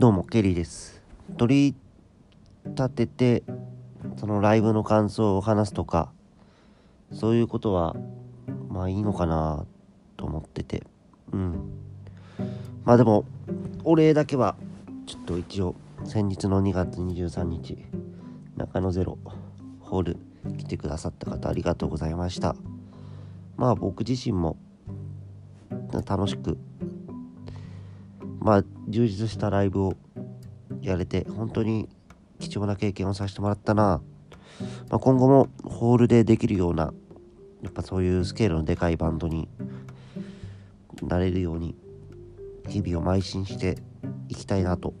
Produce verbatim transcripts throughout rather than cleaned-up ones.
どうもケリーです。取り立ててそのライブの感想を話すとかそういうことはまあいいのかなと思ってて、うんまあでもお礼だけはちょっと一応先日のにがつにじゅうさんにち中野ゼロホール来てくださった方ありがとうございました。まあ僕自身も楽しくまあ充実したライブをやれて本当に貴重な経験をさせてもらったな、まあ、今後もホールでできるようなやっぱそういうスケールのでかいバンドになれるように日々を邁進していきたいなと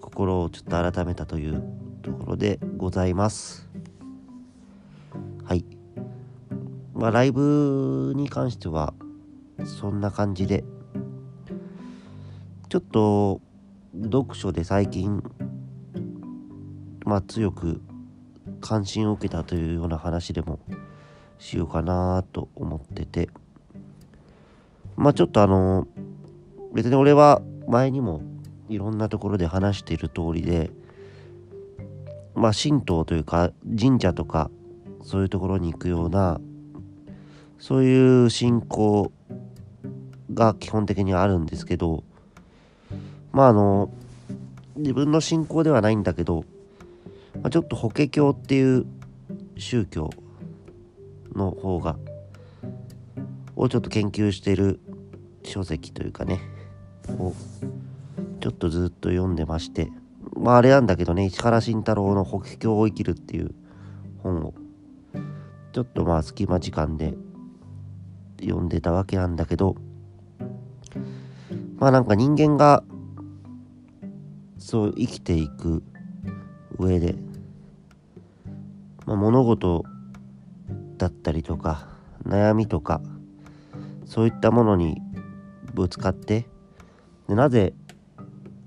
心をちょっと改めたというところでございます。はいまあライブに関してはそんな感じでちょっと読書で最近まあ強く関心を受けたというような話でもしようかなと思ってて、まあちょっとあの別に俺は前にもいろんなところで話している通りでまあ神道というか神社とかそういうところに行くようなそういう信仰が基本的にあるんですけど、まああの自分の信仰ではないんだけど、まあ、ちょっと法華経っていう宗教の方がをちょっと研究している書籍というかねをちょっとずっと読んでまして、まああれなんだけどね石原慎太郎の法華経を生きるっていう本をちょっとまあ隙間時間で読んでたわけなんだけど、まあなんか人間がそう生きていく上で、まあ、物事だったりとか悩みとかそういったものにぶつかってでなぜ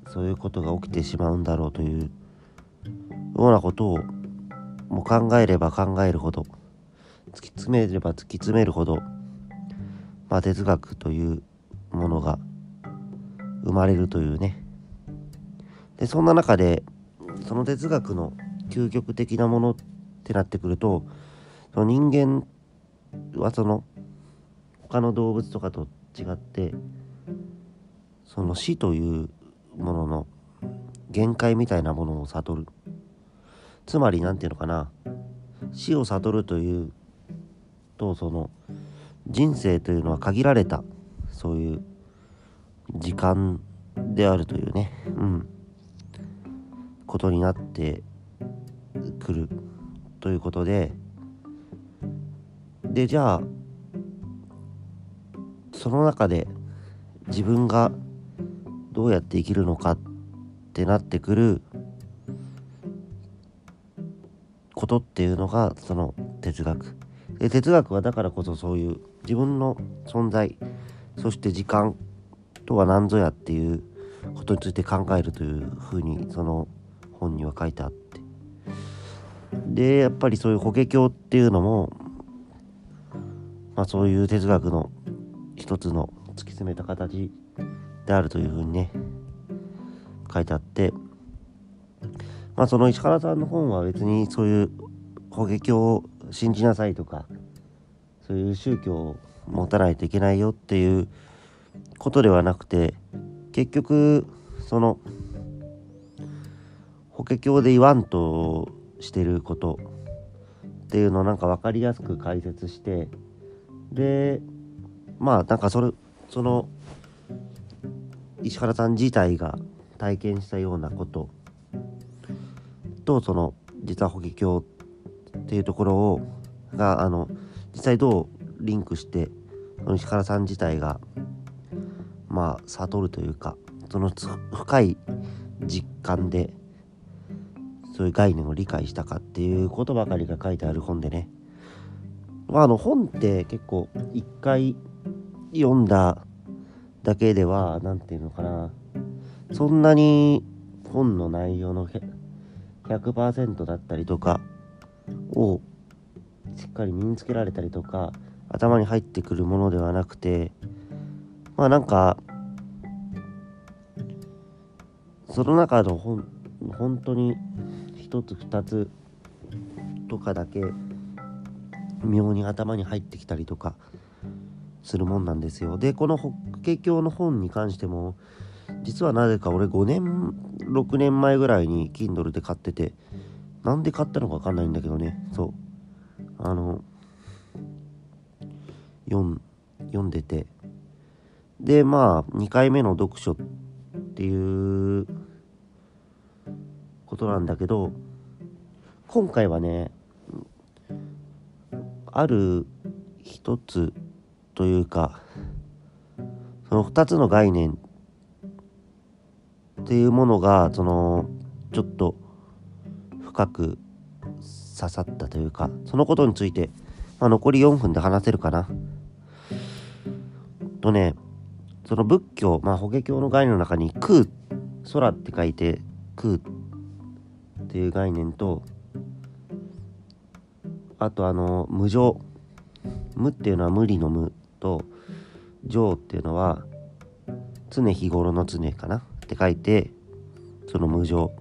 そういうことが起きてしまうんだろうというようなことをもう考えれば考えるほど突き詰めれば突き詰めるほど、まあ、哲学というものが生まれるというね。でそんな中でその哲学の究極的なものってなってくるとその人間はその他の動物とかと違ってその死というものの限界みたいなものを悟る、つまりなんていうのかな、死を悟るというとその人生というのは限られたそういう時間であるというね、うん、ことになってくるということで、でじゃあその中で自分がどうやって生きるのかってなってくることっていうのがその哲学で、哲学はだからこそそういう自分の存在そして時間とは何ぞやっていうことについて考えるというふうにその本には書いてあって、でやっぱりそういう法華経っていうのも、まあ、そういう哲学の一つの突き詰めた形であるというふうにね書いてあって、まあその石原さんの本は別にそういう法華経を信じなさいとかそういう宗教を持たないといけないよっていうことではなくて、結局その法華経で言わんとしてることっていうのをなんか分かりやすく解説して、でまあなんかそれその石原さん自体が体験したようなこととその実は法華経っていうところをがあの実際どうリンクして石原さん自体がまあ悟るというかその深い実感でそういう概念を理解したかっていうことばかりが書いてある本でね、まああの本って結構一回読んだだけではなんていうのかな、そんなに本の内容の ひゃくパーセント だったりとかをしっかり身につけられたりとか頭に入ってくるものではなくて、まあなんかその中のほん本当に一つ二つとかだけ妙に頭に入ってきたりとかするもんなんですよ。でこの法華経の本に関しても実はなぜか俺ごねんろくねんまえぐらいに Kindle で買ってて、なんで買ったのか分かんないんだけどね、そうあの読ん、読んでて、でまあにかいめの読書っていうことなんだけど、今回はねある一つというかそのふたつの概念っていうものがそのちょっと深く刺さったというか、そのことについて、まあ、残りよんぷんで話せるかなとね、その仏教、まあ、法華経の概念の中に空、空って書いて空っていう概念と、あとあの無常、無っていうのは無理の無と常っていうのは常日頃の常かなって書いてその無常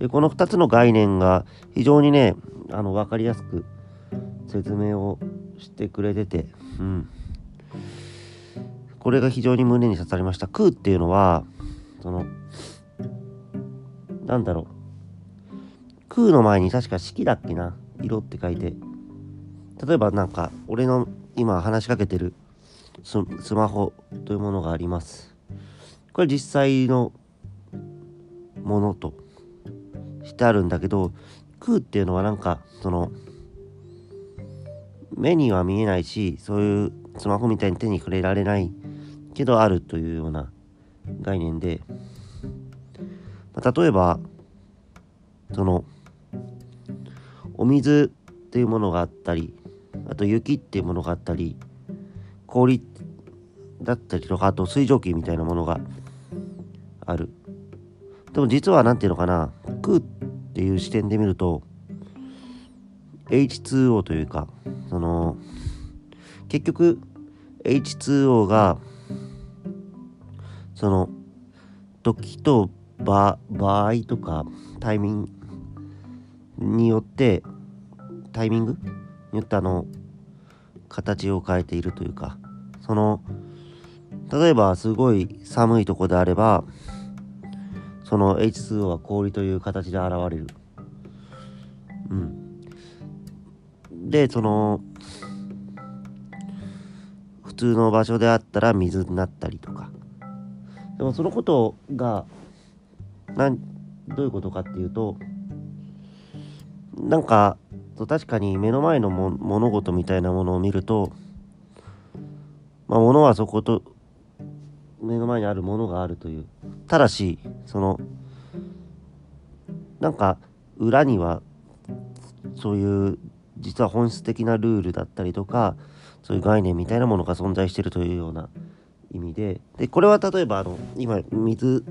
で、このふたつの概念が非常にねあの分かりやすく説明をしてくれてて、うん、これが非常に胸に刺さりました。空っていうのはそのなんだろう、空の前に確か色だっけな、色って書いて、例えばなんか俺の今話しかけてる ス, スマホというものがあります。これ実際のものとしてあるんだけど、空っていうのはなんかその目には見えないし、そういうスマホみたいに手に触れられないけどあるというような概念で、まあ、例えばそのお水っていうものがあったり、あと雪っていうものがあったり、氷だったりとか、あと水蒸気みたいなものがある。でも実はなんていうのかな、空っていう視点で見ると エイチツーオー というか、その結局 エイチツーオー がその時と場合とかタイミングによってタイミングによってあの形を変えているというか、その例えばすごい寒いとこであればその エイチツーオー は氷という形で現れる、うん、でその普通の場所であったら水になったりとか、でもそのことが何どういうことかっていうと、なんか確かに目の前のも物事みたいなものを見ると、まあ、物はそこと目の前にあるものがあるという、ただしそのなんか裏にはそういう実は本質的なルールだったりとか、そういう概念みたいなものが存在しているというような意味で、でこれは例えばあの今水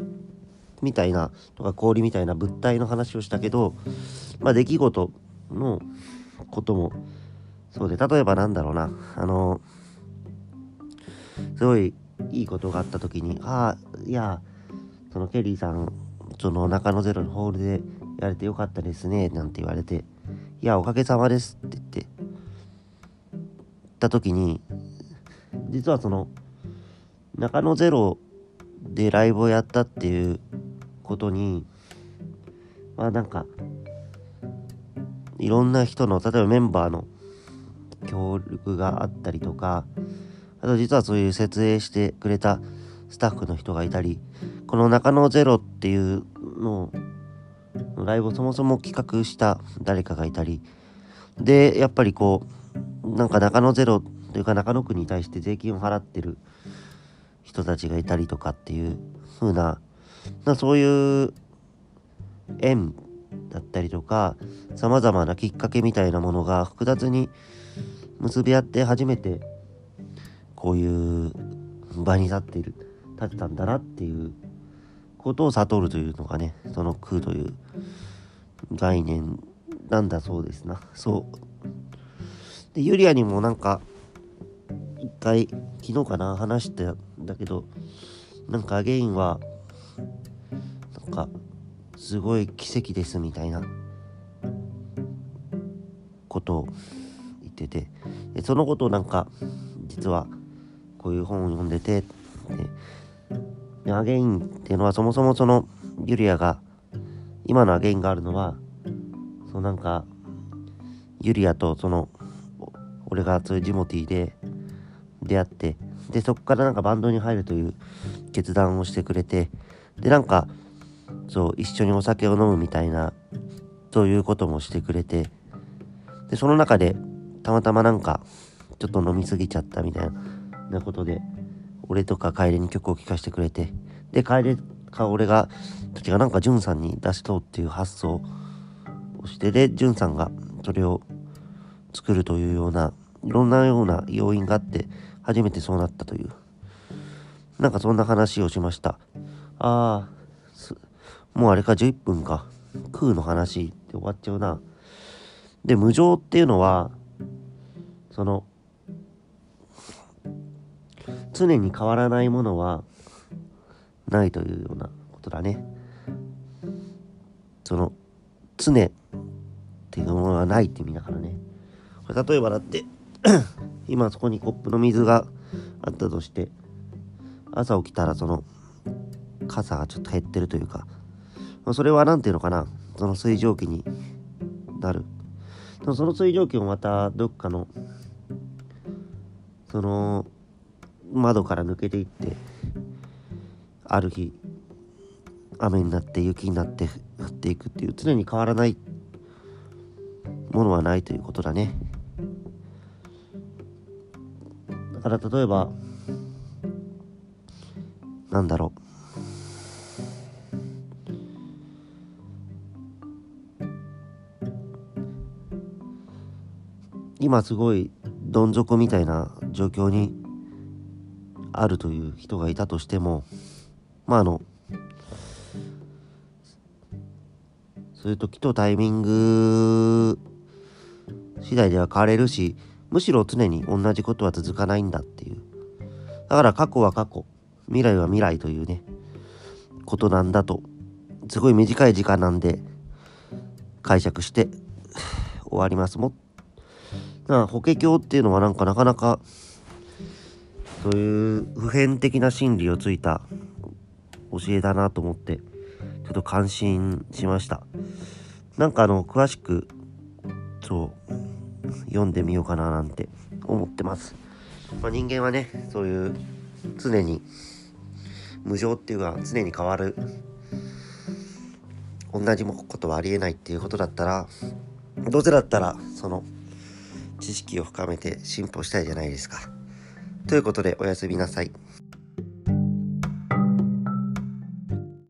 みたいなとか氷みたいな物体の話をしたけど、まあ、出来事のこともそうで、例えばなんだろうな、あのすごいいいことがあった時に、ああいやそのケリーさんその中野ゼロのホールでやれてよかったですねなんて言われて、いやおかげさまですって言って言った時に、実はその中野ゼロでライブをやったっていうことに、まあなんかいろんな人の例えばメンバーの協力があったりとか、あと実はそういう設営してくれたスタッフの人がいたり、この中野ゼロっていうのをライブをそもそも企画した誰かがいたりで、やっぱりこうなんか中野ゼロというか中野区に対して税金を払ってる人たちがいたりとかっていう風な、そういう縁だったりとかさまざまなきっかけみたいなものが複雑に結び合って初めてこういう場に立っている立てたんだなっていうことを悟るというのがね、その空という概念なんだそうですな。そうでユリアにもなんか一回昨日かな話したんだけど、なんかアゲインはとかすごい奇跡ですみたいなことを言ってて、でそのことをなんか実はこういう本を読んでて、でアゲインっていうのはそもそもそのユリアが今のアゲインがあるのは、そのなんかユリアとその俺がそういうジモティーで出会って、でそこからなんかバンドに入るという決断をしてくれて、でなんかそう一緒にお酒を飲むみたいなそういうこともしてくれて、でその中でたまたまなんかちょっと飲みすぎちゃったみたいなことで俺とか楓に曲を聴かせてくれて、で楓か俺がたちがなんか潤さんに出しとうっていう発想をして、で潤さんがそれを作るというようないろんなような要因があって初めてそうなったという、なんかそんな話をしました。ああ、もうあれかじゅういっぷんか、空の話って終わっちゃうな。で無常っていうのはその常に変わらないものはないというようなことだね。その常っていうものはないって意味だからね。これ例えばだって今そこにコップの水があったとして、朝起きたらその傘がちょっと減ってるというか、それはなんていうのかな、その水蒸気になる。でもその水蒸気をまたどっかのその窓から抜けていって、ある日雨になって雪になって降っていくっていう、常に変わらないものはないということだね。だから例えばなんだろう、今すごいどん底みたいな状況にあるという人がいたとしても、まああのそういう時とタイミング次第では変われるし、むしろ常に同じことは続かないんだっていう、だから過去は過去、未来は未来というねことなんだと、すごい短い時間なんで解釈して終わりますも。な法華経っていうのはなんかなかなかそういう普遍的な真理をついた教えだなと思ってちょっと感心しました。なんかあの詳しくそう読んでみようかななんて思ってます、まあ、人間はねそういう常に無常っていうのは常に変わる、同じことはありえないっていうことだったら、どうせだったらその知識を深めて進歩したいじゃないですか。ということでおやすみなさい。